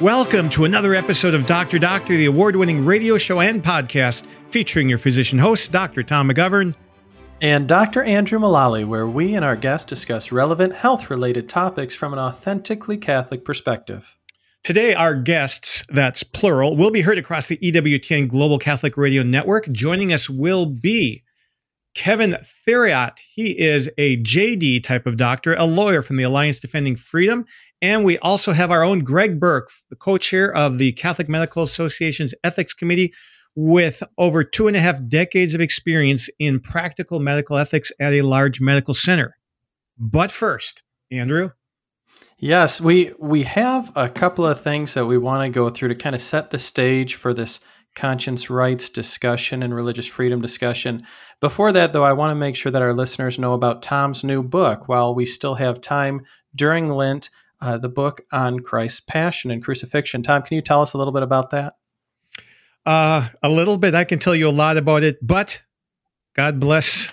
Welcome to another episode of Dr. Doctor, the award-winning radio show and podcast featuring your physician hosts, Dr. Tom McGivern and Dr. Andrew Mullally, where we and our guests discuss relevant health-related topics from an authentically Catholic perspective. Today, our guests, that's plural, will be heard across the EWTN Global Catholic Radio Network. Joining us will be Kevin Theriot. He is a JD type of doctor, a lawyer from the Alliance Defending Freedom. And we also have our own Greg Burke, the co-chair of the Catholic Medical Association's Ethics Committee, with over 2.5 decades of experience in practical medical ethics at a large medical center. But first, Andrew. Yes, we have a couple of things that we want to go through to kind of set the stage for this conscience rights discussion and religious freedom discussion. Before that, though, I want to make sure that our listeners know about Tom's new book while we still have time during Lent, the book on Christ's Passion and Crucifixion. Tom, can you tell us a little bit about that? A little bit. I can tell you a lot about it, but God bless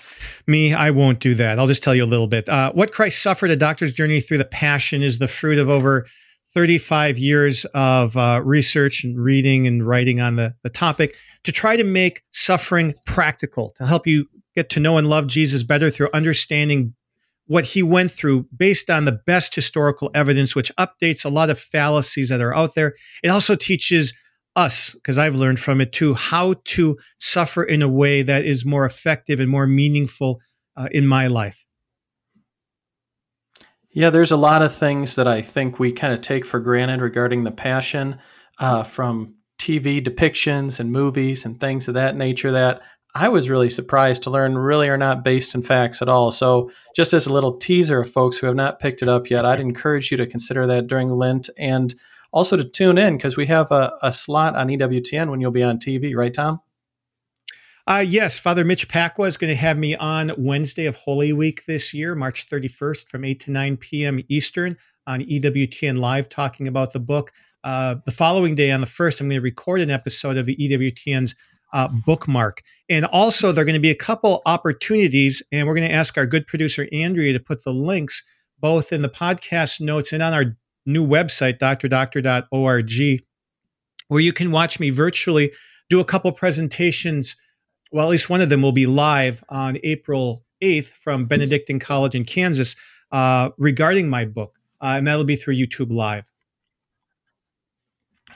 me, I won't do that. I'll just tell you a little bit. What Christ Suffered, A Doctor's Journey Through the Passion, is the fruit of over 35 years of research and reading and writing on the topic to try to make suffering practical, to help you get to know and love Jesus better through understanding what he went through based on the best historical evidence, which updates a lot of fallacies that are out there. It also teaches us, because I've learned from it too, how to suffer in a way that is more effective and more meaningful in my life. Yeah, there's a lot of things that I think we kind of take for granted regarding the passion, from TV depictions and movies and things of that nature that I was really surprised to learn really are not based in facts at all. So just as a little teaser of folks who have not picked it up yet, I'd encourage you to consider that during Lent and also to tune in because we have a slot on EWTN when you'll be on TV, right, Tom? Yes, Father Mitch Pacwa is going to have me on Wednesday of Holy Week this year, March 31st from 8 to 9 p.m. Eastern on EWTN Live, talking about the book. The following day on the 1st, I'm going to record an episode of the EWTN's bookmark. And also there are going to be a couple opportunities, and we're going to ask our good producer, Andrea, to put the links both in the podcast notes and on our new website, drdoctor.org, where you can watch me virtually do a couple presentations. Well, at least one of them will be live on April 8th from Benedictine College in Kansas regarding my book, and that'll be through YouTube Live.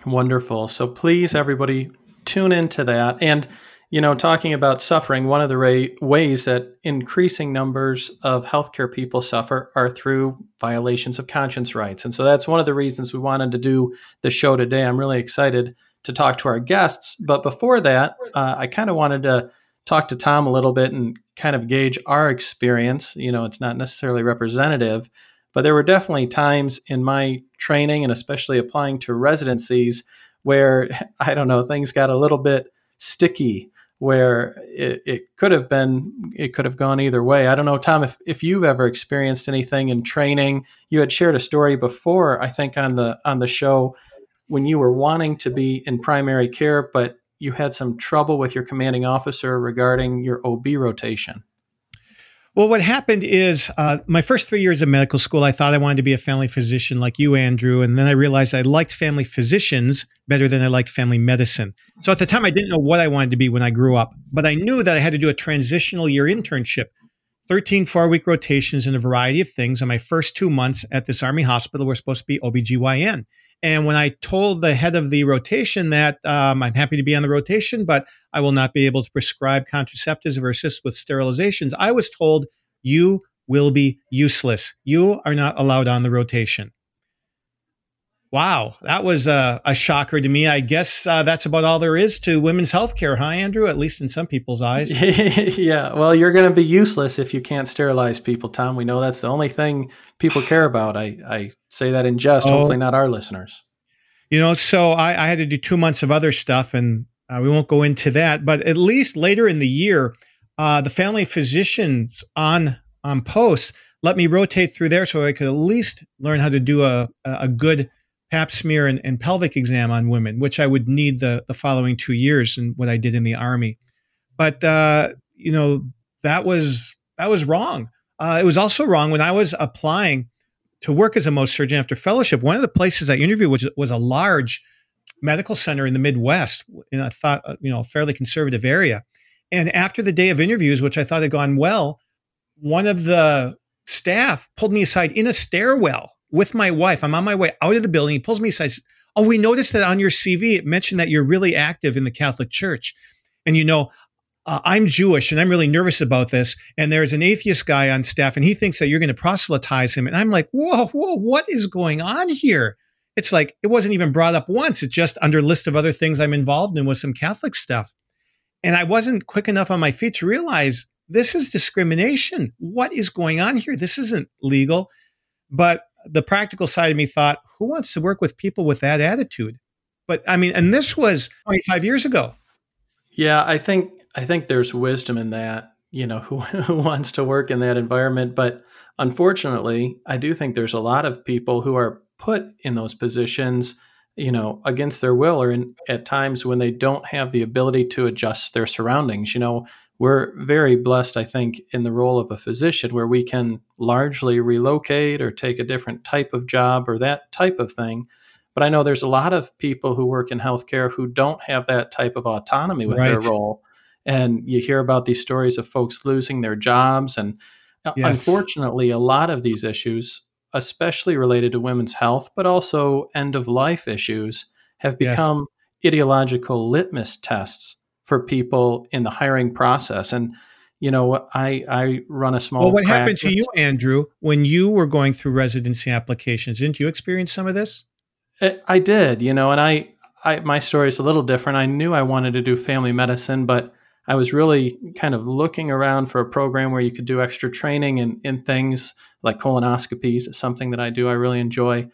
Wonderful. So please, everybody, tune into that. And, you know, talking about suffering, one of the ways that increasing numbers of healthcare people suffer are through violations of conscience rights. And so that's one of the reasons we wanted to do the show today. I'm really excited to talk to our guests. But before that, I kind of wanted to talk to Tom a little bit and kind of gauge our experience. You know, it's not necessarily representative, but there were definitely times in my training and especially applying to residencies where, I don't know, things got a little bit sticky where it could have gone either way. I don't know, Tom, if you've ever experienced anything in training. You had shared a story before, I think, on the show when you were wanting to be in primary care, but you had some trouble with your commanding officer regarding your OB rotation. Well, what happened is my first 3 years of medical school, I thought I wanted to be a family physician like you, Andrew. And then I realized I liked family physicians better than I liked family medicine. So at the time, I didn't know what I wanted to be when I grew up, but I knew that I had to do a transitional year internship, 13 four-week rotations in a variety of things. And my first 2 months at this Army hospital were supposed to be OBGYN. And when I told the head of the rotation that I'm happy to be on the rotation, but I will not be able to prescribe contraceptives or assist with sterilizations, I was told, you will be useless. You are not allowed on the rotation. Wow, that was a shocker to me. I guess that's about all there is to women's healthcare, huh, Andrew? At least in some people's eyes. Yeah, well, you're going to be useless if you can't sterilize people, Tom. We know that's the only thing people care about. I say that in jest, hopefully not our listeners. You know, so I had to do 2 months of other stuff, and we won't go into that. But at least later in the year, the family physicians on post let me rotate through there so I could at least learn how to do a good pap smear and pelvic exam on women, which I would need the following 2 years and what I did in the Army. But, you know, that was wrong. It was also wrong when I was applying to work as a Mohs surgeon after fellowship, one of the places I interviewed was a large medical center in the Midwest, in I thought, a fairly conservative area. And after the day of interviews, which I thought had gone well, one of the staff pulled me aside in a stairwell with my wife. I'm on my way out of the building. He pulls me aside. Oh, we noticed that on your CV, it mentioned that you're really active in the Catholic Church. And, I'm Jewish and I'm really nervous about this. And there's an atheist guy on staff and he thinks that you're going to proselytize him. And I'm like, whoa, what is going on here? It's like, it wasn't even brought up once. It's just under a list of other things I'm involved in with some Catholic stuff. And I wasn't quick enough on my feet to realize this is discrimination. What is going on here? This isn't legal. But the practical side of me thought, who wants to work with people with that attitude? But I mean, and this was 25 years ago. Yeah, I think there's wisdom in that, who wants to work in that environment. But unfortunately, I do think there's a lot of people who are put in those positions, against their will, or at times when they don't have the ability to adjust their surroundings. We're very blessed, I think, in the role of a physician where we can largely relocate or take a different type of job or that type of thing. But I know there's a lot of people who work in healthcare who don't have that type of autonomy with their role. And you hear about these stories of folks losing their jobs. And unfortunately, a lot of these issues, especially related to women's health, but also end-of-life issues, have become ideological litmus tests for people in the hiring process. And, I run a small practice. Well, what happened to you, Andrew, when you were going through residency applications? Didn't you experience some of this? I did, and I my story is a little different. I knew I wanted to do family medicine, but I was really kind of looking around for a program where you could do extra training in things like colonoscopies. It's something that I do. I really enjoy.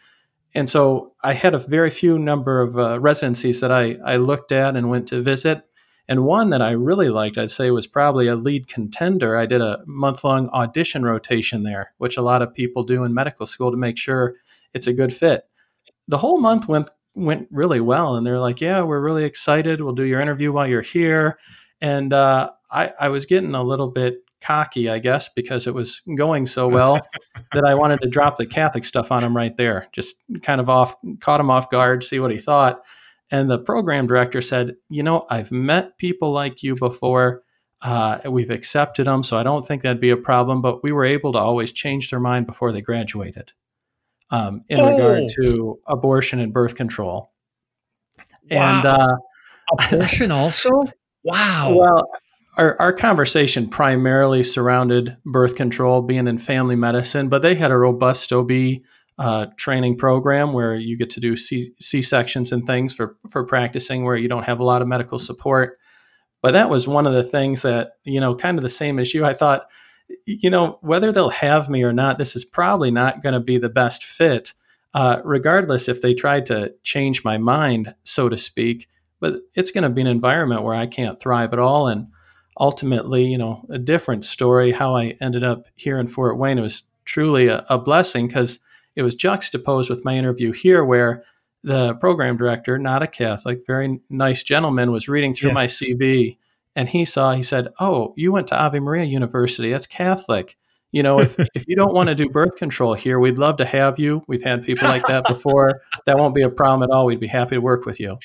And so I had a very few number of residencies that I looked at and went to visit. And one that I really liked, I'd say, was probably a lead contender. I did a month-long audition rotation there, which a lot of people do in medical school to make sure it's a good fit. The whole month went really well. And they're like, yeah, we're really excited. We'll do your interview while you're here. And I was getting a little bit cocky, I guess, because it was going so well that I wanted to drop the Catholic stuff on him right there. Just kind of caught him off guard, see what he thought. And the program director said, I've met people like you before. We've accepted them, so I don't think that'd be a problem. But we were able to always change their mind before they graduated in regard to abortion and birth control. Wow. And abortion also? Wow. Well, our conversation primarily surrounded birth control being in family medicine, but they had a robust OB training program where you get to do C-sections and things for practicing where you don't have a lot of medical support. But that was one of the things that, kind of the same issue. I thought, whether they'll have me or not, this is probably not going to be the best fit, regardless if they tried to change my mind, so to speak. But it's going to be an environment where I can't thrive at all. And ultimately, a different story, how I ended up here in Fort Wayne. It was truly a blessing because it was juxtaposed with my interview here where the program director, not a Catholic, very nice gentleman, was reading through my CV. And he said, oh, you went to Ave Maria University. That's Catholic. If you don't want to do birth control here, we'd love to have you. We've had people like that before. That won't be a problem at all. We'd be happy to work with you.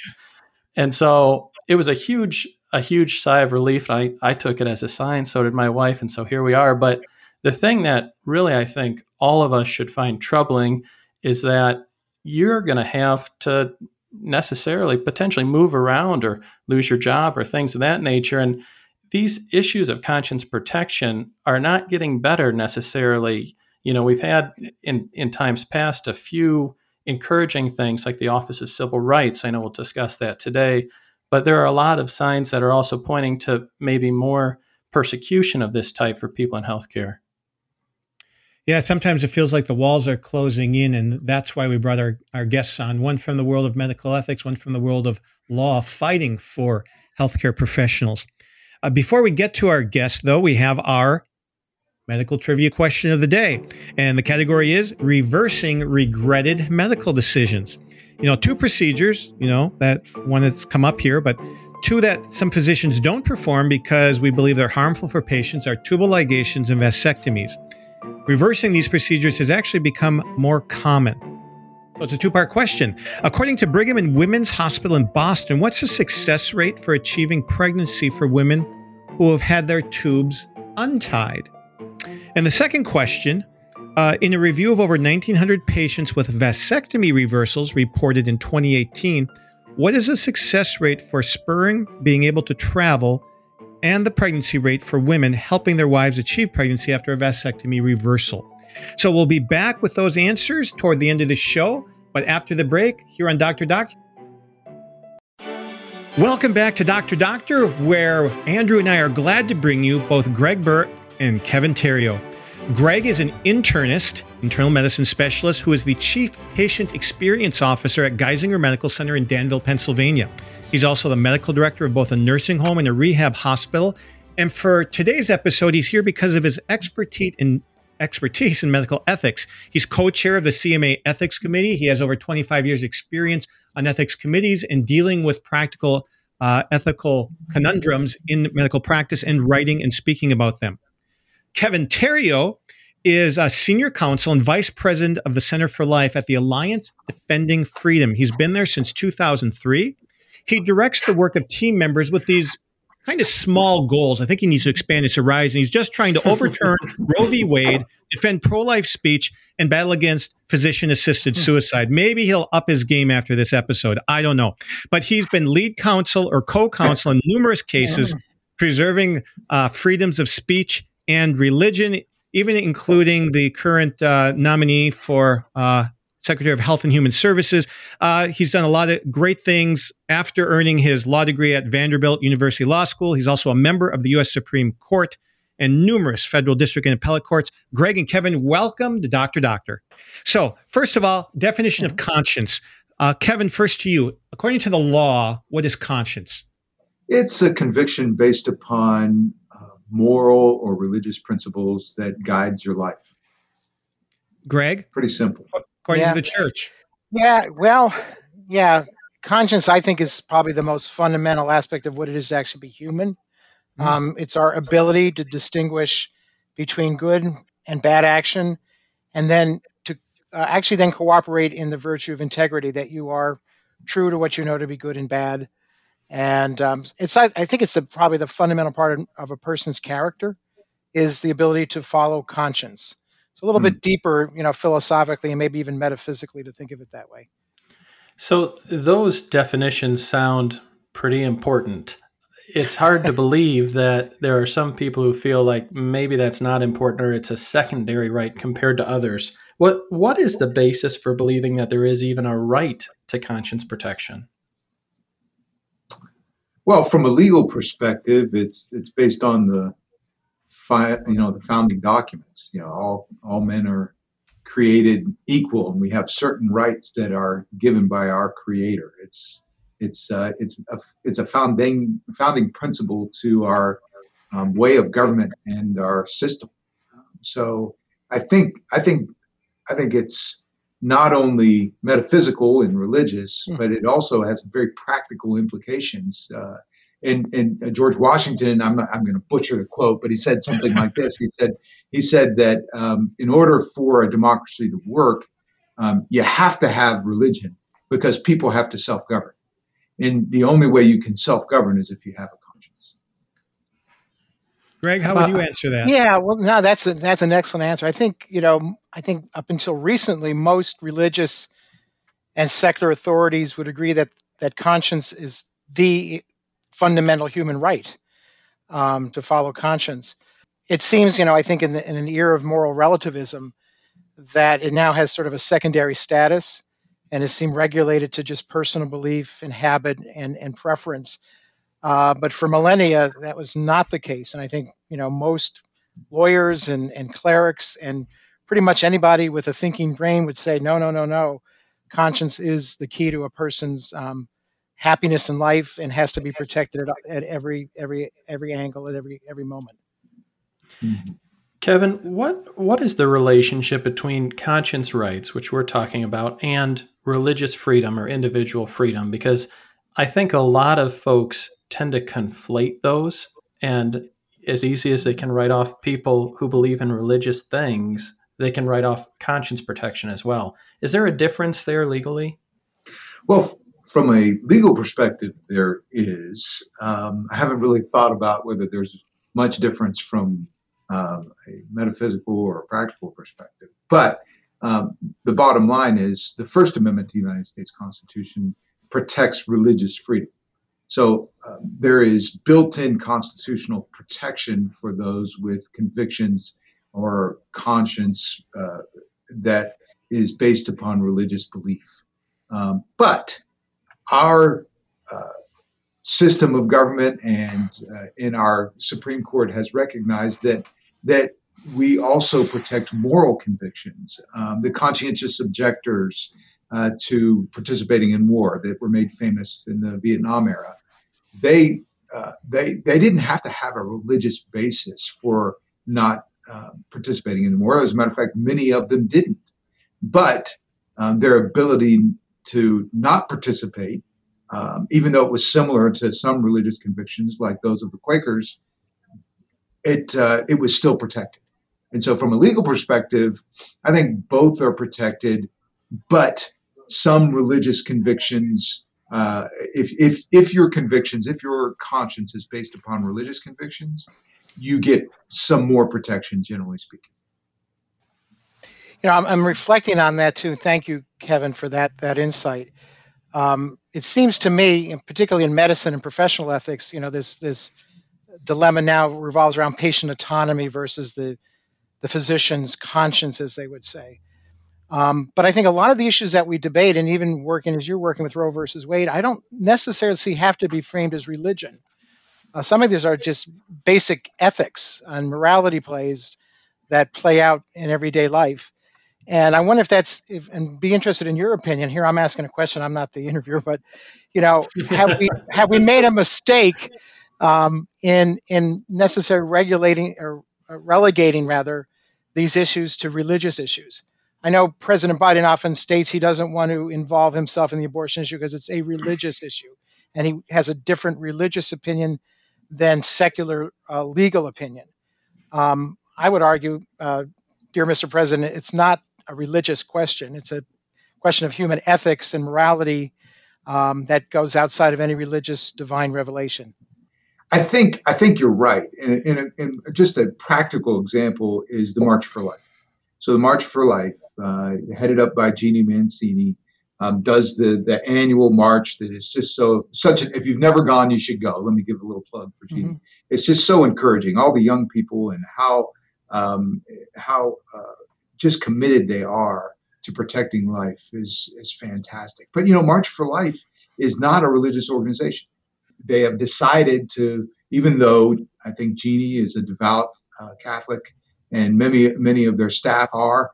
And so it was a huge sigh of relief. I took it as a sign. So did my wife. And so here we are. But the thing that really I think all of us should find troubling is that you're going to have to necessarily potentially move around or lose your job or things of that nature. And these issues of conscience protection are not getting better necessarily. We've had in times past a few encouraging things like the Office of Civil Rights. I know we'll discuss that today, but there are a lot of signs that are also pointing to maybe more persecution of this type for people in healthcare. Yeah, sometimes it feels like the walls are closing in, and that's why we brought our guests on, one from the world of medical ethics, one from the world of law, fighting for healthcare professionals. Before we get to our guests, though, we have our medical trivia question of the day. And the category is reversing regretted medical decisions. Two procedures, that one that's come up here, but two that some physicians don't perform because we believe they're harmful for patients are tubal ligations and vasectomies. reversing these procedures has actually become more common. So it's a two-part question. According to Brigham and Women's Hospital in Boston, what's the success rate for achieving pregnancy for women who have had their tubes untied? And the second question, in a review of over 1,900 patients with vasectomy reversals reported in 2018, what is the success rate for spurring, being able to travel, and the pregnancy rate for women helping their wives achieve pregnancy after a vasectomy reversal? So we'll be back with those answers toward the end of the show, but after the break here on Dr. Doc. Welcome back to Dr. Doctor, where Andrew and I are glad to bring you both Greg Burke and Kevin Theriot. Greg is an internist, internal medicine specialist, who is the Chief Patient Experience Officer at Geisinger Medical Center in Danville, Pennsylvania. He's also the medical director of both a nursing home and a rehab hospital. And for today's episode, he's here because of his expertise in medical ethics. He's co-chair of the CMA Ethics Committee. He has over 25 years experience on ethics committees and dealing with practical ethical conundrums in medical practice and writing and speaking about them. Kevin Theriot is a senior counsel and vice president of the Center for Life at the Alliance Defending Freedom. He's been there since 2003. He directs the work of team members with these kind of small goals. I think he needs to expand his horizon. He's just trying to overturn Roe v. Wade, defend pro-life speech, and battle against physician-assisted suicide. Maybe he'll up his game after this episode. I don't know. But he's been lead counsel or co-counsel in numerous cases, preserving freedoms of speech and religion, even including the current nominee for Secretary of Health and Human Services. He's done a lot of great things after earning his law degree at Vanderbilt University Law School. He's also a member of the U.S. Supreme Court and numerous federal district and appellate courts. Greg and Kevin, welcome to Dr. Doctor. So first of all, definition of conscience. Kevin, first to you. According to the law, what is conscience? It's a conviction based upon moral or religious principles that guides your life. Greg? Pretty simple. According to the church. Conscience, I think, is probably the most fundamental aspect of what it is to actually be human. It's our ability to distinguish between good and bad action, and then to actually cooperate in the virtue of integrity, that you are true to what you know to be good and bad. And I think it's probably the fundamental part of a person's character is the ability to follow conscience. It's a little bit deeper, philosophically and maybe even metaphysically, to think of it that way. So those definitions sound pretty important. It's hard to believe that there are some people who feel like maybe that's not important or it's a secondary right compared to others. What is the basis for believing that there is even a right to conscience protection? Well, from a legal perspective, it's based on the founding documents. All men are created equal, and we have certain rights that are given by our Creator. It's a founding principle to our way of government and our system. So I think it's not only metaphysical and religious, but it also has very practical implications. And George Washington, I'm going to butcher the quote, but he said something like this. He said that in order for a democracy to work, you have to have religion because people have to self-govern. And the only way you can self-govern is if you have a conscience. Greg, how would you answer that? Yeah, well, no, that's an excellent answer. I think up until recently, most religious and secular authorities would agree that conscience is the fundamental human right to follow conscience. It seems, I think in an era of moral relativism, that it now has sort of a secondary status and is seemed regulated to just personal belief and habit and preference. But for millennia, that was not the case. And I think, most lawyers and clerics and pretty much anybody with a thinking brain would say, no. Conscience is the key to a person's happiness in life and has to be protected at every angle, at every moment. Kevin, what is the relationship between conscience rights, which we're talking about, and religious freedom or individual freedom? Because I think a lot of folks tend to conflate those, and as easy as they can write off people who believe in religious things they can write off conscience protection as well. Is there a difference there legally? Well, from a legal perspective, there is. I haven't really thought about whether there's much difference from a metaphysical or a practical perspective. But the bottom line is the First Amendment to the United States Constitution protects religious freedom. So there is built-in constitutional protection for those with convictions or conscience that is based upon religious belief. But our system of government and in our Supreme Court has recognized that we also protect moral convictions, the conscientious objectors to participating in war that were made famous in the Vietnam era. They didn't have to have a religious basis for not participating in the war. As a matter of fact, many of them didn't. But their ability to not participate, even though it was similar to some religious convictions like those of the Quakers, it was still protected. And so from a legal perspective, I think both are protected, but some religious convictions, if your conscience is based upon religious convictions, you get some more protection, generally speaking. You know, I'm reflecting on that too. Thank you, Kevin, for that insight. It seems to me, particularly in medicine and professional ethics, you know, this dilemma now revolves around patient autonomy versus the physician's conscience, as they would say. But I think a lot of the issues that we debate, and even working as you're working with Roe versus Wade, I don't necessarily have to be framed as religion. Some of these are just basic ethics and morality plays that play out in everyday life. And I wonder and be interested in your opinion here. I'm asking a question. I'm not the interviewer, but you know, have we made a mistake in necessarily regulating or relegating rather these issues to religious issues? I know President Biden often states he doesn't want to involve himself in the abortion issue because it's a religious issue, and he has a different religious opinion than secular legal opinion. I would argue, dear Mr. President, it's not a religious question. It's a question of human ethics and morality that goes outside of any religious divine revelation. I think you're right. And just a practical example is the March for Life. So the March for Life, headed up by Jeannie Mancini, does the annual march that is just if you've never gone, you should go. Let me give a little plug for Jeannie. Mm-hmm. It's just so encouraging. All the young people and how just committed they are to protecting life is fantastic. But, you know, March for Life is not a religious organization. They have decided to, even though I think Jeannie is a devout Catholic and many of their staff are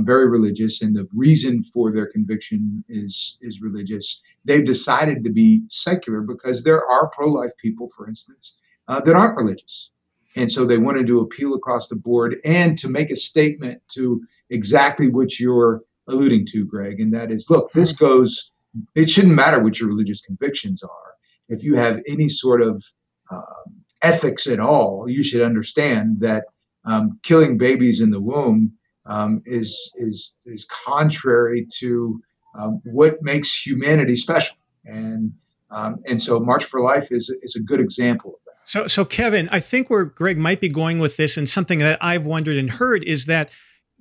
very religious, and the reason for their conviction is religious, they've decided to be secular because there are pro-life people, for instance, that aren't religious. And so they wanted to appeal across the board and to make a statement to exactly what you're alluding to, Greg. And that is, look, it shouldn't matter what your religious convictions are. If you have any sort of ethics at all, you should understand that killing babies in the womb is contrary to what makes humanity special. And so March for Life is a good example of that. So Kevin, I think where Greg might be going with this, and something that I've wondered and heard, is that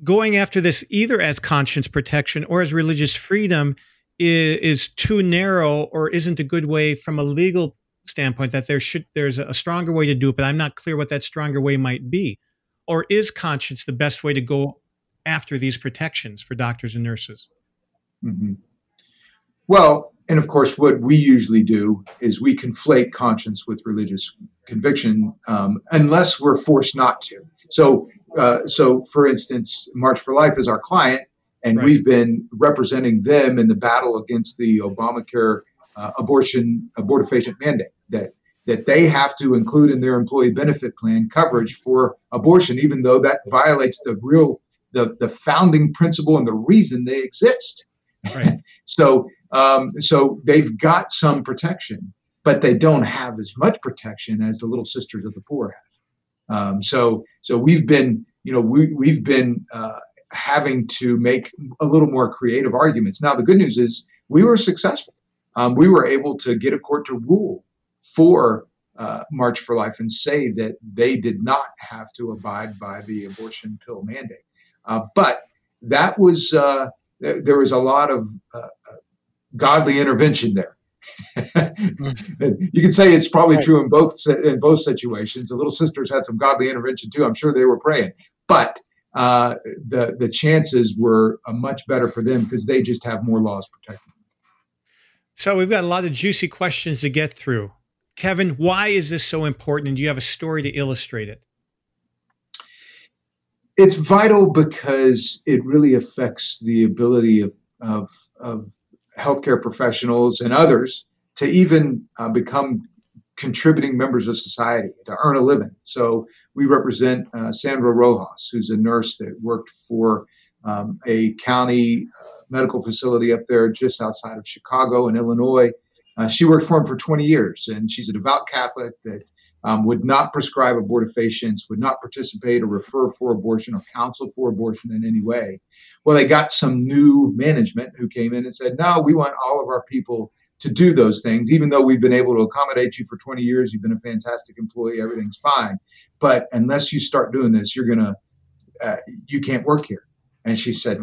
going after this either as conscience protection or as religious freedom is too narrow or isn't a good way from a legal standpoint, that there's a stronger way to do it, but I'm not clear what that stronger way might be. Or is conscience the best way to go after these protections for doctors and nurses? Mm-hmm. Well, and of course, what we usually do is we conflate conscience with religious conviction, unless we're forced not to. So for instance, March for Life is our client, and Right. We've been representing them in the battle against the Obamacare abortifacient mandate that they have to include in their employee benefit plan coverage for abortion, even though that violates the founding principle and the reason they exist. Right. So they've got some protection, but they don't have as much protection as the Little Sisters of the Poor have. So we've been having to make a little more creative arguments. Now, the good news is we were successful. We were able to get a court to rule for March for Life and say that they did not have to abide by the abortion pill mandate. But that was there was a lot of godly intervention there. You can say it's probably true in both situations. The Little Sisters had some godly intervention too. I'm sure they were praying, but the chances were much better for them because they just have more laws protecting them. So we've got a lot of juicy questions to get through. Kevin, why is this so important? And do you have a story to illustrate it? It's vital because it really affects the ability of healthcare professionals and others to even become contributing members of society, to earn a living. So we represent Sandra Rojas, who's a nurse that worked for a county medical facility up there just outside of Chicago in Illinois. She worked for him for 20 years, and she's a devout Catholic that would not prescribe abortifacients, would not participate or refer for abortion or counsel for abortion in any way. Well, they got some new management who came in and said, no, we want all of our people to do those things, even though we've been able to accommodate you for 20 years, you've been a fantastic employee, everything's fine. But unless you start doing this, you're going to, you can't work here. And she said,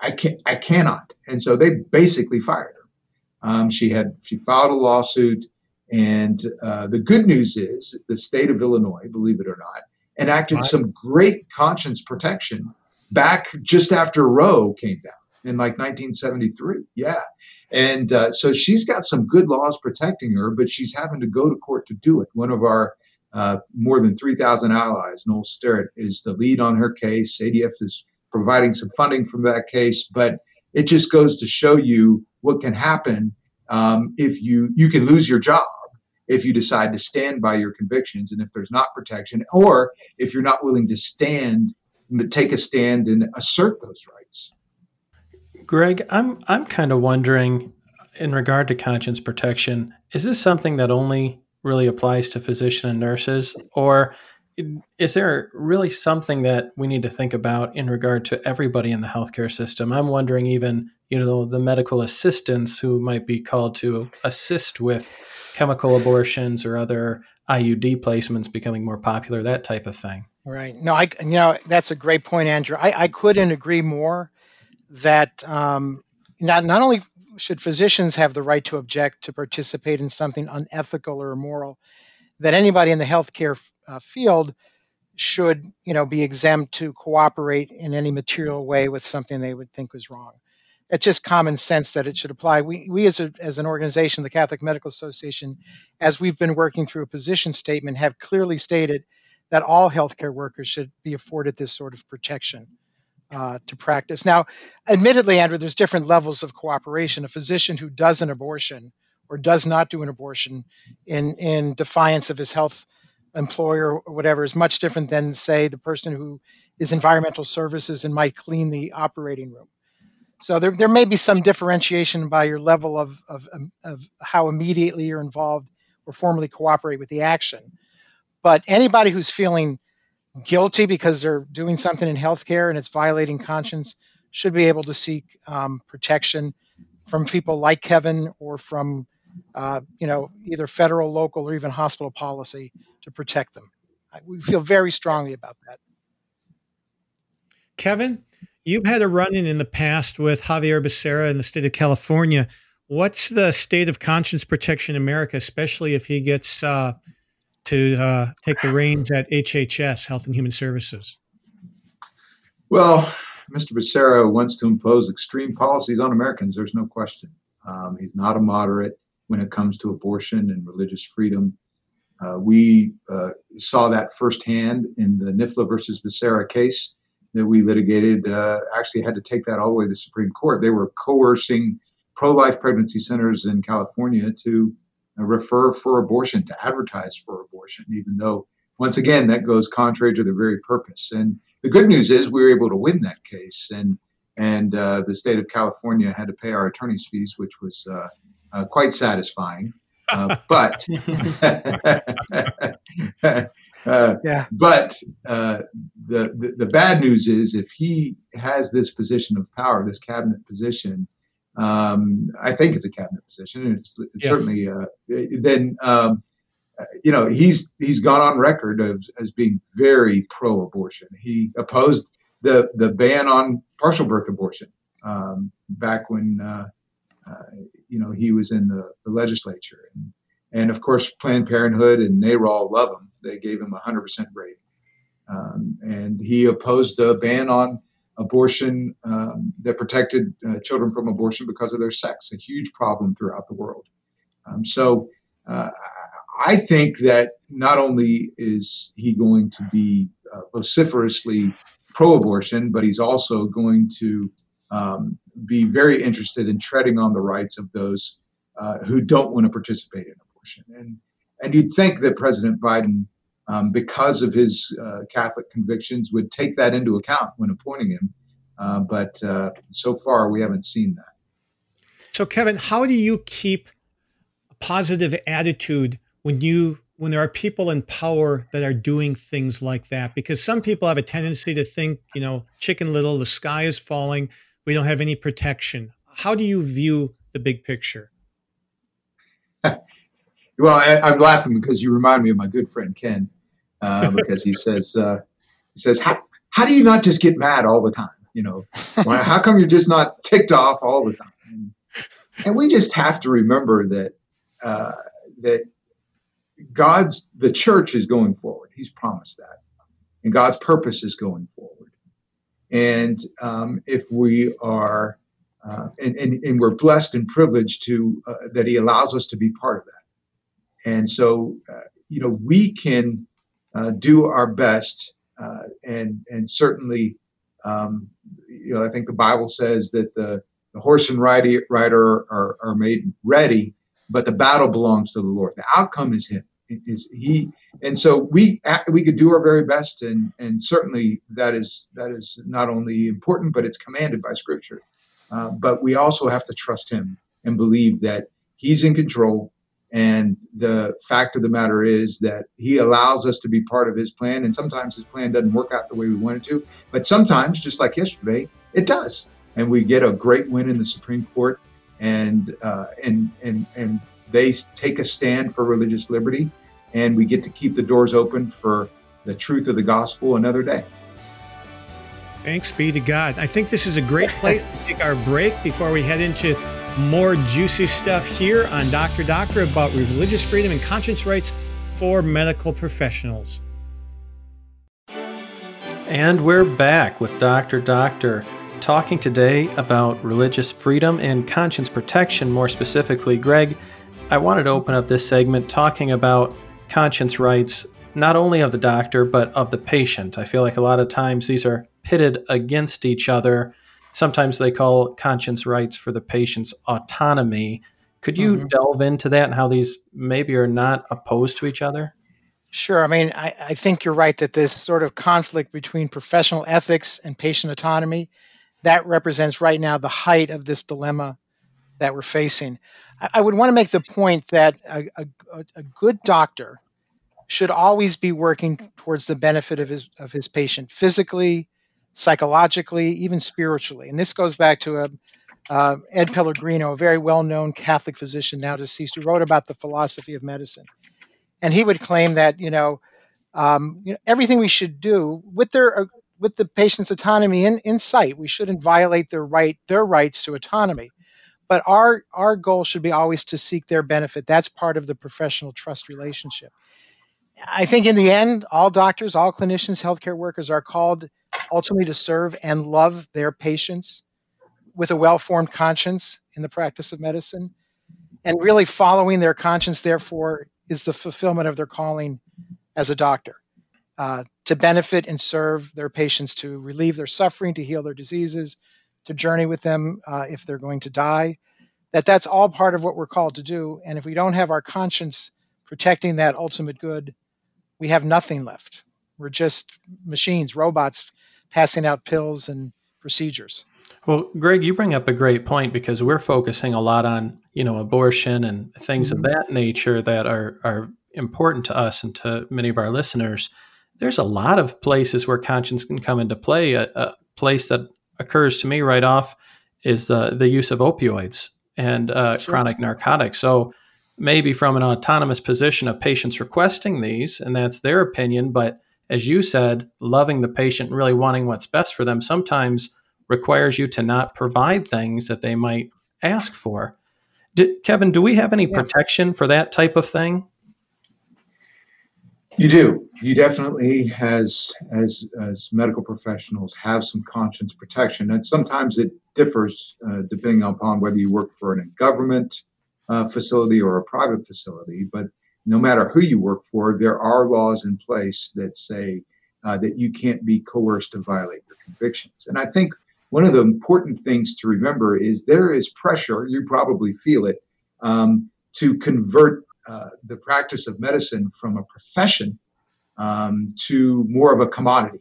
I cannot. And so they basically fired her. She filed a lawsuit. And the good news is the state of Illinois, believe it or not, enacted some great conscience protection back just after Roe came down in like 1973. Yeah. And so she's got some good laws protecting her, but she's having to go to court to do it. One of our more than 3,000 allies, Noel Sterrett, is the lead on her case. ADF is providing some funding from that case, but it just goes to show you what can happen if you can lose your job if you decide to stand by your convictions and if there's not protection, or if you're not willing to take a stand and assert those rights. Greg, I'm kind of wondering in regard to conscience protection, is this something that only really applies to physicians and nurses, or is there really something that we need to think about in regard to everybody in the healthcare system? I'm wondering even, the medical assistants who might be called to assist with chemical abortions or other IUD placements becoming more popular, that type of thing. Right. No, that's a great point, Andrew. I couldn't agree more that not only should physicians have the right to object to participate in something unethical or immoral, that anybody in the healthcare field should, be exempt to cooperate in any material way with something they would think was wrong. It's just common sense that it should apply. We as an organization, the Catholic Medical Association, as we've been working through a position statement, have clearly stated that all healthcare workers should be afforded this sort of protection to practice. Now, admittedly, Andrew, there's different levels of cooperation. A physician who does an abortion or does not do an abortion in defiance of his health employer or whatever is much different than, say, the person who is environmental services and might clean the operating room. So there may be some differentiation by your level of how immediately you're involved or formally cooperate with the action. But anybody who's feeling guilty because they're doing something in healthcare and it's violating conscience should be able to seek protection from people like Kevin or from either federal, local, or even hospital policy to protect them. We feel very strongly about that. Kevin, you've had a run-in in the past with Javier Becerra in the state of California. What's the state of conscience protection in America, especially if he gets to take the reins at HHS, Health and Human Services? Well, Mr. Becerra wants to impose extreme policies on Americans. There's no question. He's not a moderate when it comes to abortion and religious freedom. We saw that firsthand in the NIFLA versus Becerra case that we litigated, actually had to take that all the way to the Supreme Court. They were coercing pro-life pregnancy centers in California to refer for abortion, to advertise for abortion, even though, once again, that goes contrary to the very purpose. And the good news is we were able to win that case, and the state of California had to pay our attorney's fees, which was quite satisfying. But the bad news is, if he has this position of power, this cabinet position, I think it's a cabinet position, and it's yes. certainly then. He's gone on record as being very pro-abortion. He opposed the ban on partial birth abortion back when he was in the legislature, and of course Planned Parenthood and NARAL love him. They gave him 100% rating, and he opposed the ban on abortion that protected children from abortion because of their sex, a huge problem throughout the world. I think that not only is he going to be vociferously pro-abortion, but he's also going to be very interested in treading on the rights of those who don't want to participate in abortion. And you'd think that President Biden, because of his Catholic convictions, would take that into account when appointing him. But so far, we haven't seen that. So, Kevin, how do you keep a positive attitude when there are people in power that are doing things like that? Because some people have a tendency to think, Chicken Little, the sky is falling, we don't have any protection. How do you view the big picture? Well, I'm laughing because you remind me of my good friend Ken, because he says, how do you not just get mad all the time? How come you're just not ticked off all the time? And we just have to remember that that the church is going forward. He's promised that. And God's purpose is going forward. And if we are, and we're blessed and privileged to, that he allows us to be part of that. And so, we can do our best. And certainly, I think the Bible says that the horse and rider are made ready, but the battle belongs to the Lord. The outcome is him. And so we could do our very best, and certainly that is not only important, but it's commanded by Scripture. But we also have to trust him and believe that he's in control. And the fact of the matter is that he allows us to be part of his plan. And sometimes his plan doesn't work out the way we want it to, but sometimes, just like yesterday, it does. And we get a great win in the Supreme Court. And they take a stand for religious liberty, and we get to keep the doors open for the truth of the gospel another day. Thanks be to God. I think this is a great place to take our break before we head into more juicy stuff here on Dr. Doctor about religious freedom and conscience rights for medical professionals. And we're back with Dr. Doctor, talking today about religious freedom and conscience protection, more specifically. Greg, I wanted to open up this segment talking about conscience rights, not only of the doctor, but of the patient. I feel like a lot of times these are pitted against each other. Sometimes they call conscience rights for the patient's autonomy. Could you delve into that and how these maybe are not opposed to each other? Sure. I mean, I think you're right that this sort of conflict between professional ethics and patient autonomy, that represents right now the height of this dilemma that we're facing. I would want to make the point that a good doctor should always be working towards the benefit of his patient, physically, psychologically, even spiritually. And this goes back to Ed Pellegrino, a very well-known Catholic physician now deceased, who wrote about the philosophy of medicine. And he would claim that everything we should do with the patient's autonomy in sight. We shouldn't violate their rights to autonomy. But our goal should be always to seek their benefit. That's part of the professional trust relationship. I think in the end, all doctors, all clinicians, healthcare workers are called ultimately to serve and love their patients with a well-formed conscience in the practice of medicine. And really following their conscience, therefore, is the fulfillment of their calling as a doctor. To benefit and serve their patients, to relieve their suffering, to heal their diseases, to journey with them if they're going to die. That's all part of what we're called to do. And if we don't have our conscience protecting that ultimate good, we have nothing left. We're just machines, robots, passing out pills and procedures. Well, Greg, you bring up a great point because we're focusing a lot on, abortion and things of that nature that are important to us and to many of our listeners. There's a lot of places where conscience can come into play. A place that occurs to me right off is the use of opioids and chronic narcotics. So maybe from an autonomous position of patients requesting these, and that's their opinion, but as you said, loving the patient, really wanting what's best for them sometimes requires you to not provide things that they might ask for. Kevin, do we have any protection for that type of thing? You do. You definitely, as medical professionals, have some conscience protection. And sometimes it differs depending upon whether you work for a government facility or a private facility. But no matter who you work for, there are laws in place that say that you can't be coerced to violate your convictions. And I think one of the important things to remember is there is pressure, you probably feel it, to convert the practice of medicine from a profession to more of a commodity,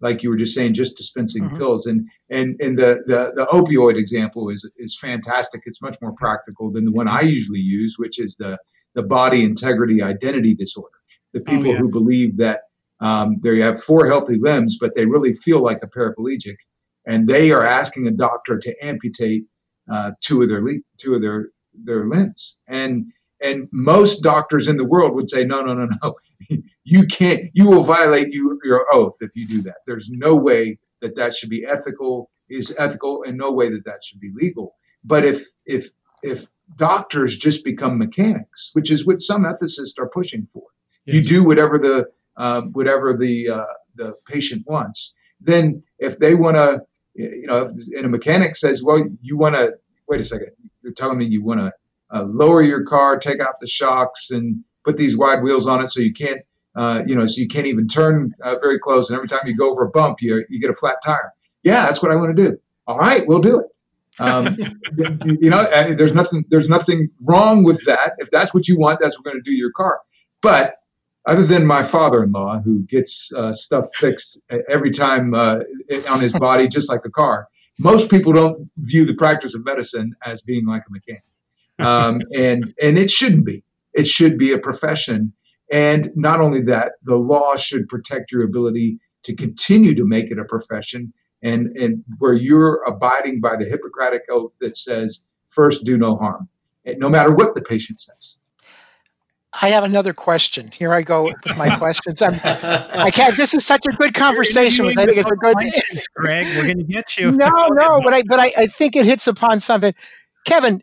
like you were just saying, just dispensing pills. And the opioid example is fantastic. It's much more practical than the one I usually use, which is the body integrity identity disorder. The people who believe that they have four healthy limbs, but they really feel like a paraplegic, and they are asking a doctor to amputate two of their limbs. And most doctors in the world would say, no, you can't, you will violate your oath if you do that. There's no way that should be ethical, and no way that should be legal. But if doctors just become mechanics, which is what some ethicists are pushing for, you do whatever the patient wants. Then if they want to, and a mechanic says, well, you want to, wait a second, you're telling me you want to lower your car, take out the shocks, and put these wide wheels on it so you can't, so you can't even turn very close. And every time you go over a bump, you get a flat tire. Yeah, that's what I want to do. All right, we'll do it. There's nothing wrong with that. If that's what you want, that's what we're going to do to your car. But other than my father-in-law, who gets stuff fixed every time on his body, just like a car, most people don't view the practice of medicine as being like a mechanic. And it shouldn't be. It should be a profession. And not only that, the law should protect your ability to continue to make it a profession, and where you're abiding by the Hippocratic Oath that says, first, do no harm, no matter what the patient says. I have another question. Here I go with my questions. This is such a good conversation. I think it's a good questions, Greg. We're going to get you. No, but I think it hits upon something. Kevin,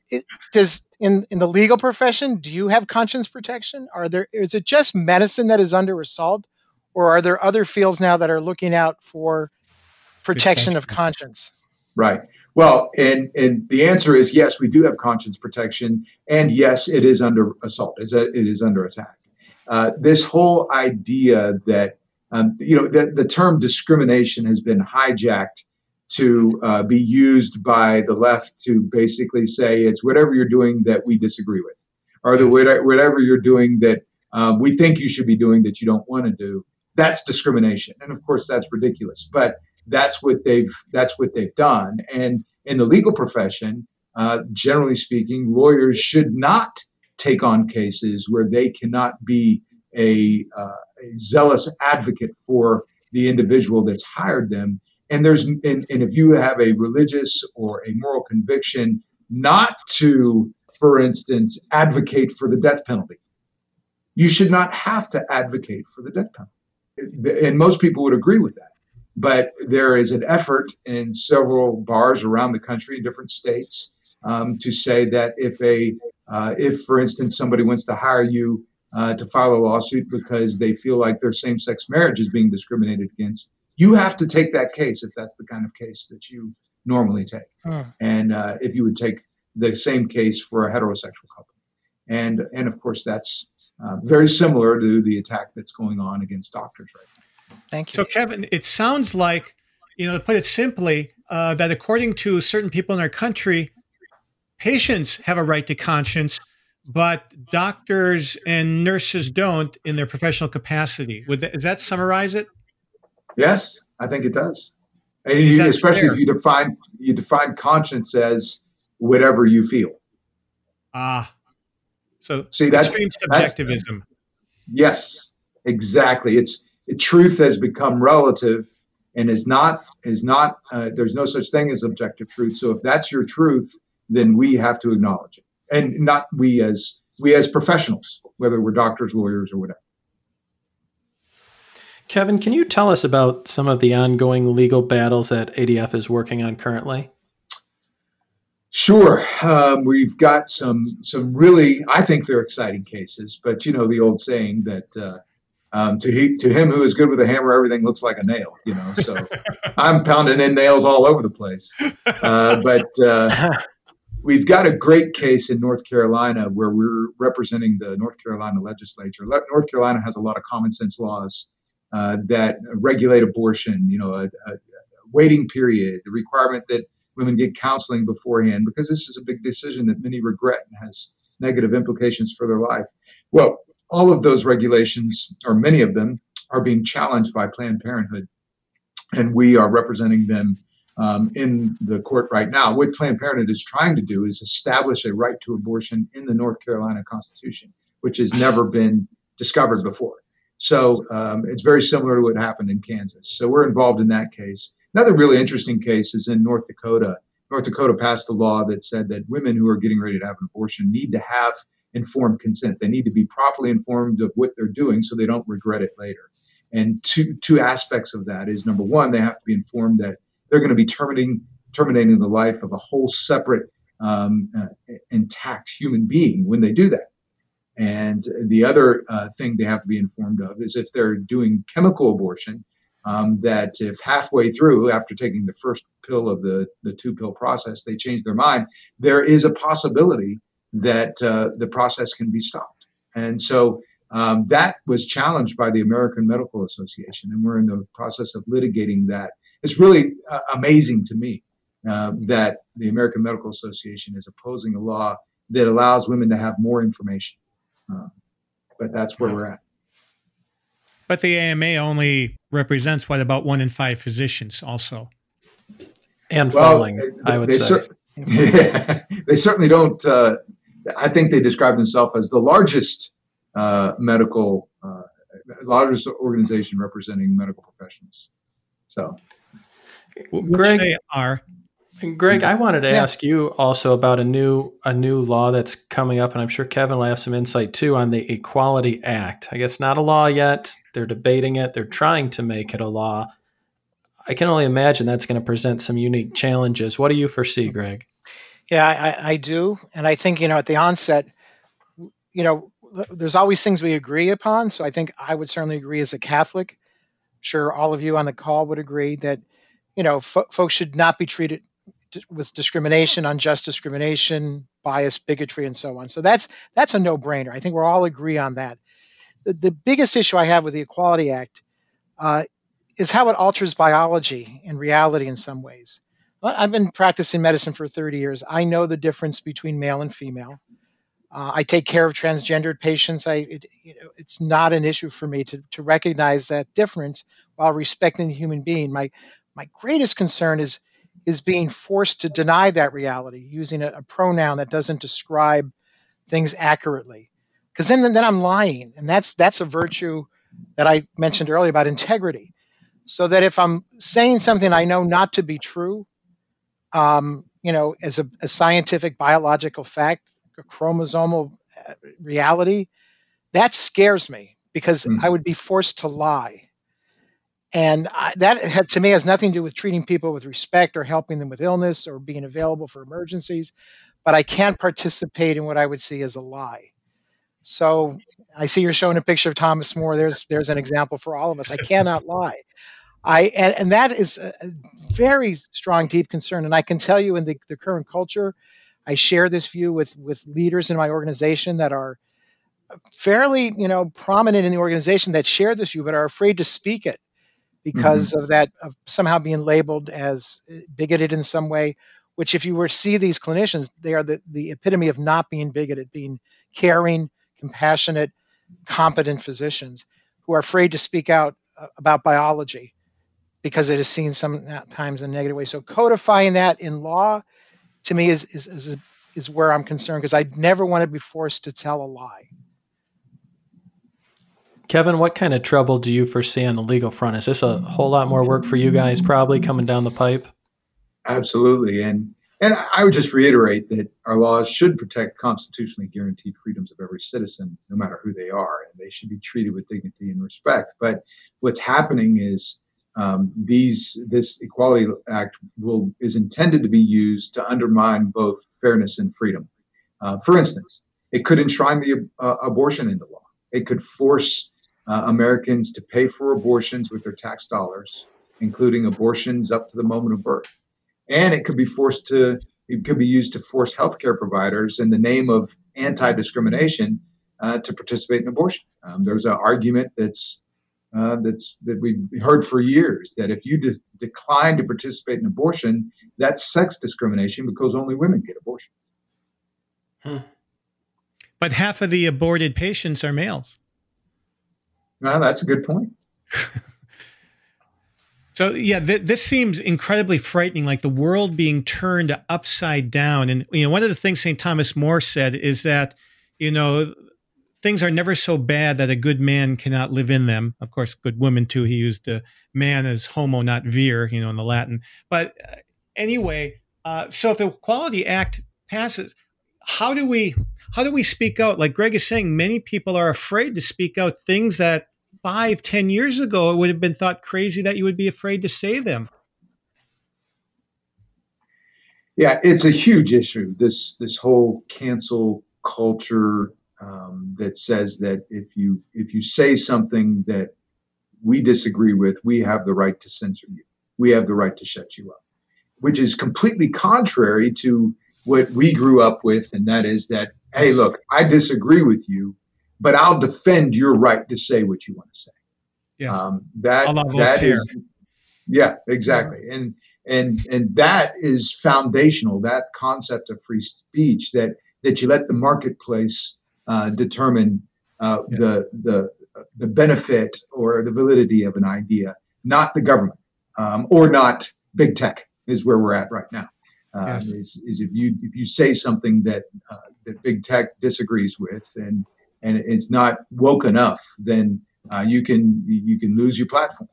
does in the legal profession, do you have conscience protection? Is it just medicine that is under assault, or are there other fields now that are looking out for protection of conscience? Right. Well, and the answer is yes, we do have conscience protection, and yes, it is under assault. It is under attack. This whole idea that the term discrimination has been hijacked to be used by the left to basically say it's whatever you're doing that we disagree with, or whatever you're doing that we think you should be doing that you don't want to do. That's discrimination, and of course that's ridiculous. But that's what they've done. And in the legal profession, generally speaking, lawyers should not take on cases where they cannot be a zealous advocate for the individual that's hired them. And and if you have a religious or a moral conviction not to, for instance, advocate for the death penalty, you should not have to advocate for the death penalty. And most people would agree with that. But there is an effort in several bars around the country, in different states, to say that if for instance, somebody wants to hire you to file a lawsuit because they feel like their same-sex marriage is being discriminated against, you have to take that case if that's the kind of case that you normally take. And if you would take the same case for a heterosexual couple. And of course, that's very similar to the attack that's going on against doctors right now. Thank you. So, Kevin, it sounds like, to put it simply, that according to certain people in our country, patients have a right to conscience, but doctors and nurses don't in their professional capacity. Does that summarize it? Yes, I think it does. And you, especially if you define conscience as whatever you feel. So that's extreme subjectivism. Yes, exactly. Truth has become relative, and is not there's no such thing as objective truth. So if that's your truth, then we have to acknowledge it, and not we as professionals, whether we're doctors, lawyers, or whatever. Kevin, can you tell us about some of the ongoing legal battles that ADF is working on currently? Sure. We've got some really, I think they're exciting cases, but you know, the old saying that to him who is good with a hammer, everything looks like a nail, you know, so I'm pounding in nails all over the place. But we've got a great case in North Carolina where we're representing the North Carolina legislature. North Carolina has a lot of common sense laws that regulate abortion, you know, a waiting period, the requirement that women get counseling beforehand, because this is a big decision that many regret and has negative implications for their life. Well, all of those regulations, or many of them, are being challenged by Planned Parenthood, and we are representing them in the court right now. What Planned Parenthood is trying to do is establish a right to abortion in the North Carolina Constitution, which has never been discovered before. So it's very similar to what happened in Kansas. So we're involved in that case. Another really interesting case is in North Dakota. North Dakota passed a law that said that women who are getting ready to have an abortion need to have informed consent. They need to be properly informed of what they're doing so they don't regret it later. And two aspects of that is, number one, they have to be informed that they're going to be terminating the life of a whole separate intact human being when they do that. And the other thing they have to be informed of is if they're doing chemical abortion, that if halfway through, after taking the first pill of the two-pill process, they change their mind, there is a possibility that the process can be stopped. And so that was challenged by the American Medical Association, and we're in the process of litigating that. It's really amazing to me that the American Medical Association is opposing a law that allows women to have more information. But that's where we're at. But the AMA only represents what, about 1 in 5 physicians also. And falling, I would say. They certainly don't. I think they describe themselves as the largest largest organization representing medical professionals. So, Greg, they are. And Greg, I wanted to ask you also about a new law that's coming up, and I'm sure Kevin will have some insight too, on the Equality Act. I guess not a law yet. They're debating it. They're trying to make it a law. I can only imagine that's going to present some unique challenges. What do you foresee, Greg? Yeah, I do. And I think, you know, at the onset, you know, there's always things we agree upon. So I think I would certainly agree as a Catholic. I'm sure all of you on the call would agree that, you know, folks should not be treated with discrimination, unjust discrimination, bias, bigotry, and so on. So that's a no-brainer. I think we're all agree on that. The biggest issue I have with the Equality Act is how it alters biology and reality in some ways. I've been practicing medicine for 30 years. I know the difference between male and female. I take care of transgendered patients. It's not an issue for me to recognize that difference while respecting the human being. My greatest concern is being forced to deny that reality using a pronoun that doesn't describe things accurately. Because then I'm lying. And that's a virtue that I mentioned earlier about integrity. So that if I'm saying something I know not to be true, you know, as a scientific biological fact, a chromosomal reality, that scares me because I would be forced to lie. And that, to me, has nothing to do with treating people with respect or helping them with illness or being available for emergencies. But I can't participate in what I would see as a lie. So I see you're showing a picture of Thomas More. There's an example for all of us. I cannot lie. And that is a very strong, deep concern. And I can tell you in the current culture, I share this view with leaders in my organization that are fairly, you know, prominent in the organization that share this view but are afraid to speak it. Because of somehow being labeled as bigoted in some way, which if you were to see these clinicians, they are the epitome of not being bigoted, being caring, compassionate, competent physicians who are afraid to speak out about biology because it is seen sometimes in a negative way. So codifying that in law, to me, is where I'm concerned, because I'd never want to be forced to tell a lie. Kevin, what kind of trouble do you foresee on the legal front? Is this a whole lot more work for you guys probably coming down the pipe? Absolutely. And I would just reiterate that our laws should protect constitutionally guaranteed freedoms of every citizen, no matter who they are, and they should be treated with dignity and respect. But what's happening is this Equality Act is intended to be used to undermine both fairness and freedom. For instance, it could enshrine the abortion into law. It could force Americans to pay for abortions with their tax dollars, including abortions up to the moment of birth. And it could be used to force healthcare providers in the name of anti-discrimination to participate in abortion. There's an argument that we've heard for years that if you decline to participate in abortion, that's sex discrimination because only women get abortions. Hmm. But half of the aborted patients are males. No, that's a good point. So, yeah, this seems incredibly frightening, like the world being turned upside down. And, you know, one of the things St. Thomas More said is that, you know, things are never so bad that a good man cannot live in them. Of course, good woman, too. He used man as homo, not vir, you know, in the Latin. But anyway, so if the Equality Act passes, how do we speak out? Like Greg is saying, many people are afraid to speak out things that 5-10 years ago, it would have been thought crazy that you would be afraid to say them. Yeah, it's a huge issue. This whole cancel culture that says that if you say something that we disagree with, we have the right to censor you. We have the right to shut you up, which is completely contrary to what we grew up with, and that is that, hey, look, I disagree with you, but I'll defend your right to say what you want to say. Yeah, that is, yeah, exactly, and that is foundational. That concept of free speech that you let the marketplace determine the benefit or the validity of an idea, not the government or not big tech, is where we're at right now. Yes. Is if you say something that big tech disagrees with and it's not woke enough, then you can lose your platform.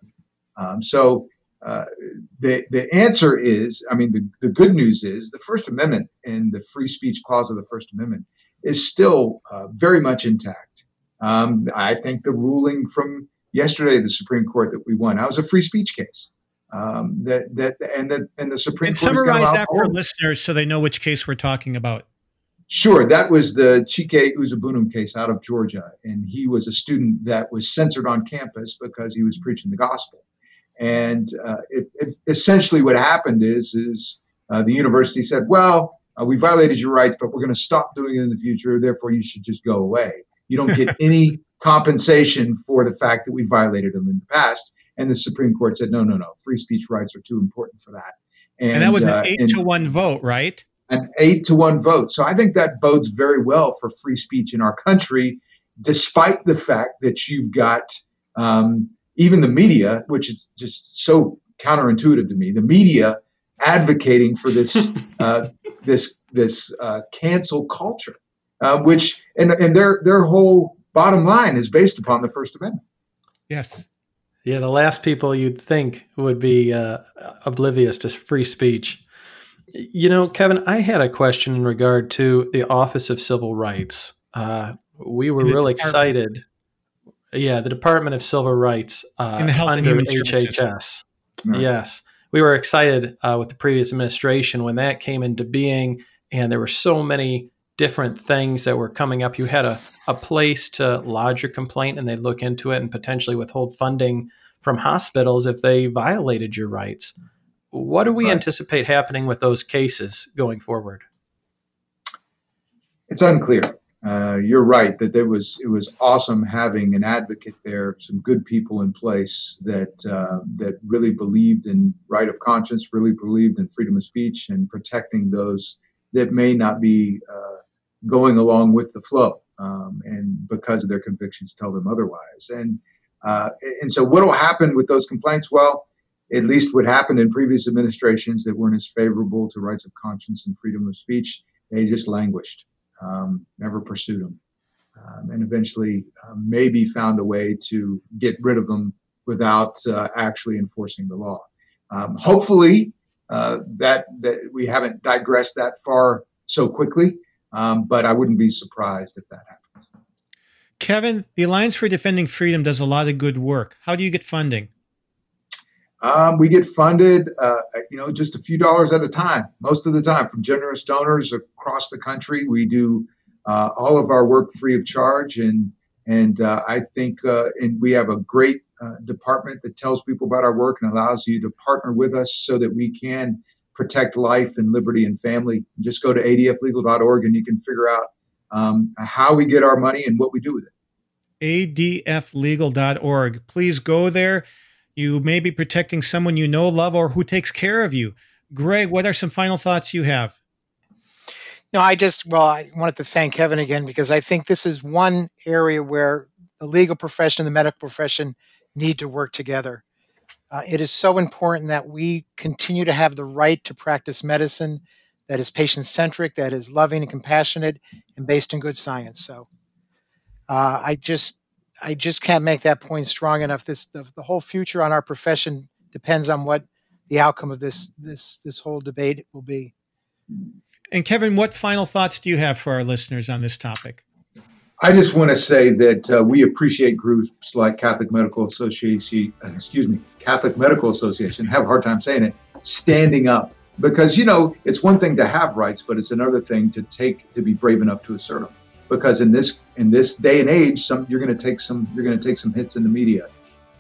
So the answer is, I mean, the good news is the First Amendment and the free speech clause of the First Amendment is still very much intact. I think the ruling from yesterday, the Supreme Court that we won, I was a free speech case. And the Supreme Court summarize that for listeners so they know which case we're talking about. Sure, that was the Chike Uzabunum case out of Georgia, and he was a student that was censored on campus because he was preaching the gospel. And essentially, what happened is the university said, "Well, we violated your rights, but we're going to stop doing it in the future. Therefore, you should just go away. You don't get any compensation for the fact that we violated them in the past." And the Supreme Court said, no, free speech rights are too important for that. And that was an 8-1 vote, right? An 8-1 vote. So I think that bodes very well for free speech in our country, despite the fact that you've got even the media, which is just so counterintuitive to me, the media advocating for this this cancel culture, which and their whole bottom line is based upon the First Amendment. Yes. Yeah, the last people you'd think would be oblivious to free speech. You know, Kevin, I had a question in regard to the Office of Civil Rights. We were really excited. Yeah, the Department of Civil Rights under HHS. Right. Yes. We were excited with the previous administration when that came into being, and there were so many different things that were coming up. You had a place to lodge your complaint, and they'd look into it and potentially withhold funding from hospitals if they violated your rights. What do we anticipate happening with those cases going forward? It's unclear. You're right that it was awesome having an advocate there, some good people in place that really believed in right of conscience, really believed in freedom of speech and protecting those that may not be going along with the flow, and because of their convictions tell them otherwise. And so what will happen with those complaints? Well, at least what happened in previous administrations that weren't as favorable to rights of conscience and freedom of speech, they just languished, never pursued them, and eventually maybe found a way to get rid of them without actually enforcing the law. Hopefully that we haven't digressed that far so quickly, but I wouldn't be surprised if that happens. Kevin, the Alliance for Defending Freedom does a lot of good work. How do you get funding? We get funded, just a few dollars at a time, most of the time, from generous donors across the country. We do all of our work free of charge, and I think and we have a great department that tells people about our work and allows you to partner with us so that we can protect life and liberty and family. Just go to ADFlegal.org and you can figure out how we get our money and what we do with it. ADFlegal.org. Please go there. You may be protecting someone you know, love, or who takes care of you. Greg, what are some final thoughts you have? No, I wanted to thank Kevin again, because I think this is one area where the legal profession and the medical profession need to work together. It is so important that we continue to have the right to practice medicine that is patient-centric, that is loving and compassionate, and based in good science. So I just can't make that point strong enough. The whole future on our profession depends on what the outcome of this whole debate will be. And Kevin, what final thoughts do you have for our listeners on this topic? I just want to say that we appreciate groups like Catholic Medical Association, have a hard time saying it, standing up. Because, it's one thing to have rights, but it's another thing to be brave enough to assert them. Because in this day and age, you're going to take some hits in the media.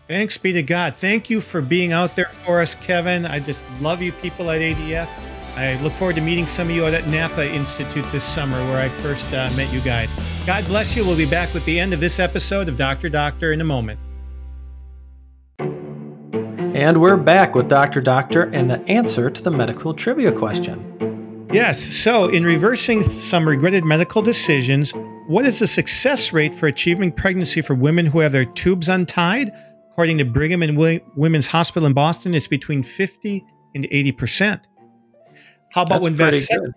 Thanks be to God. Thank you for being out there for us, Kevin. I just love you people at ADF. I look forward to meeting some of you at Napa Institute this summer, where I first met you guys. God bless you. We'll be back with the end of this episode of Dr. Doctor in a moment. And we're back with Dr. Doctor and the answer to the medical trivia question. Yes. So in reversing some regretted medical decisions, what is the success rate for achieving pregnancy for women who have their tubes untied? According to Brigham and Women's Hospital in Boston, it's between 50 and 80%. How about when vasectomies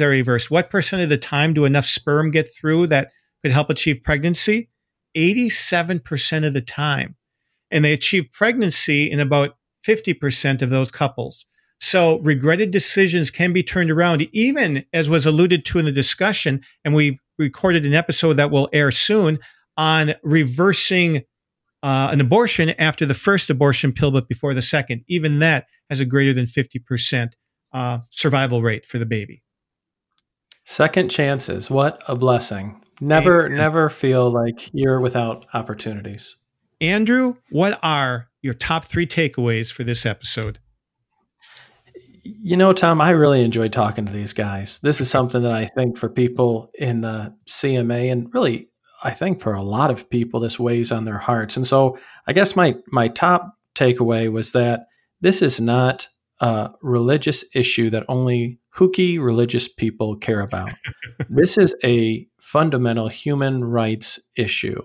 are reversed? What percent of the time do enough sperm get through that could help achieve pregnancy? 87% of the time. And they achieve pregnancy in about 50% of those couples. So regretted decisions can be turned around, even as was alluded to in the discussion, and we've recorded an episode that will air soon on reversing an abortion after the first abortion pill, but before the second. Even that has a greater than 50% survival rate for the baby. Second chances, what a blessing. Never feel like you're without opportunities. Andrew, what are your top three takeaways for this episode? Tom, I really enjoyed talking to these guys. This is something that I think for people in the CMA, and really, I think for a lot of people, this weighs on their hearts. And so I guess my top takeaway was that this is not a religious issue that only hooky religious people care about. This is a fundamental human rights issue,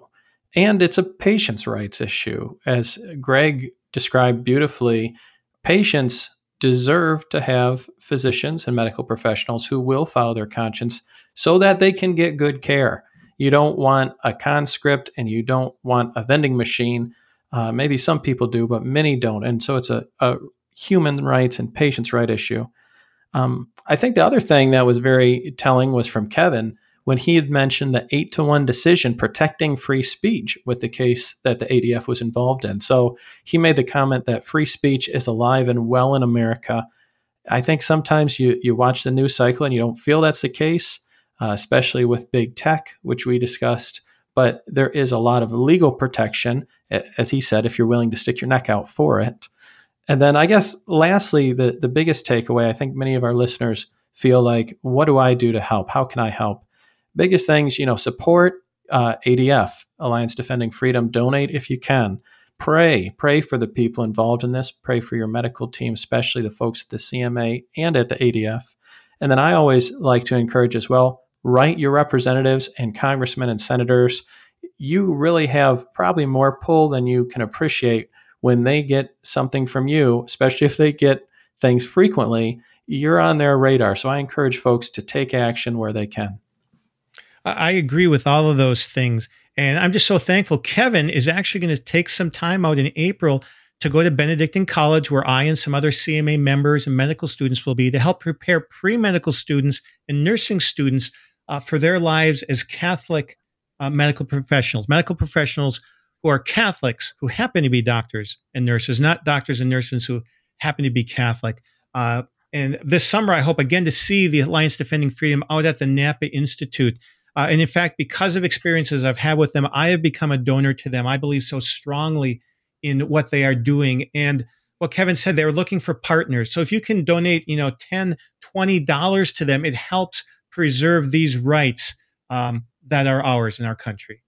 and it's a patient's rights issue. As Greg described beautifully, patients deserve to have physicians and medical professionals who will follow their conscience so that they can get good care. You don't want a conscript, and you don't want a vending machine. Maybe some people do, but many don't. And so it's a human rights and patients' right issue. I think the other thing that was very telling was from Kevin, when he had mentioned the 8-1 decision protecting free speech with the case that the ADF was involved in. So he made the comment that free speech is alive and well in America. I think sometimes you watch the news cycle and you don't feel that's the case, especially with big tech, which we discussed. But there is a lot of legal protection, as he said, if you're willing to stick your neck out for it. And then I guess lastly, the biggest takeaway, I think many of our listeners feel like, what do I do to help? How can I help? Biggest things, support ADF, Alliance Defending Freedom. Donate if you can. Pray for the people involved in this. Pray for your medical team, especially the folks at the CMA and at the ADF. And then I always like to encourage as well, write your representatives and congressmen and senators. You really have probably more pull than you can appreciate when they get something from you, especially if they get things frequently, you're on their radar. So I encourage folks to take action where they can. I agree with all of those things. And I'm just so thankful. Kevin is actually going to take some time out in April to go to Benedictine College, where I and some other CMA members and medical students will be, to help prepare pre-medical students and nursing students for their lives as Catholic medical professionals who are Catholics, who happen to be doctors and nurses, not doctors and nurses who happen to be Catholic. And this summer, I hope again to see the Alliance Defending Freedom out at the Napa Institute. And in fact, because of experiences I've had with them, I have become a donor to them. I believe so strongly in what they are doing. And what Kevin said, they were looking for partners. So if you can donate, $10, $20 to them, it helps preserve these rights that are ours in our country.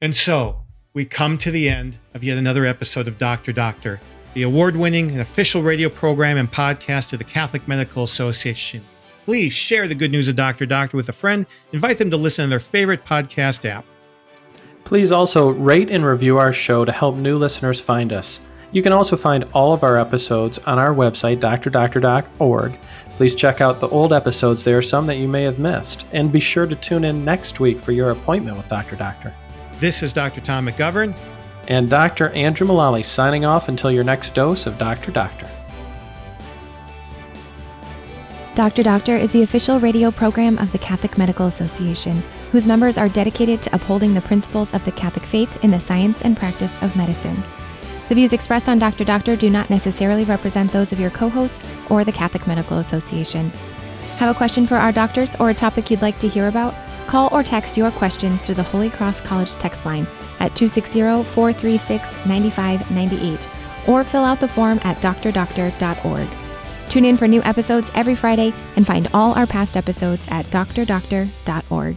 And so we come to the end of yet another episode of Dr. Doctor, the award-winning and official radio program and podcast of the Catholic Medical Association. Please share the good news of Dr. Doctor with a friend. Invite them to listen on their favorite podcast app. Please also rate and review our show to help new listeners find us. You can also find all of our episodes on our website, drdoctor.org. Please check out the old episodes. There are some that you may have missed. And be sure to tune in next week for your appointment with Dr. Doctor. This is Dr. Tom McGivern. And Dr. Andrew Mullally signing off until your next dose of Dr. Doctor. Dr. Doctor is the official radio program of the Catholic Medical Association, whose members are dedicated to upholding the principles of the Catholic faith in the science and practice of medicine. The views expressed on Dr. Doctor do not necessarily represent those of your co-host or the Catholic Medical Association. Have a question for our doctors or a topic you'd like to hear about? Call or text your questions to the Holy Cross College text line at 260-436-9598 or fill out the form at drdoctor.org. Tune in for new episodes every Friday and find all our past episodes at drdoctor.org.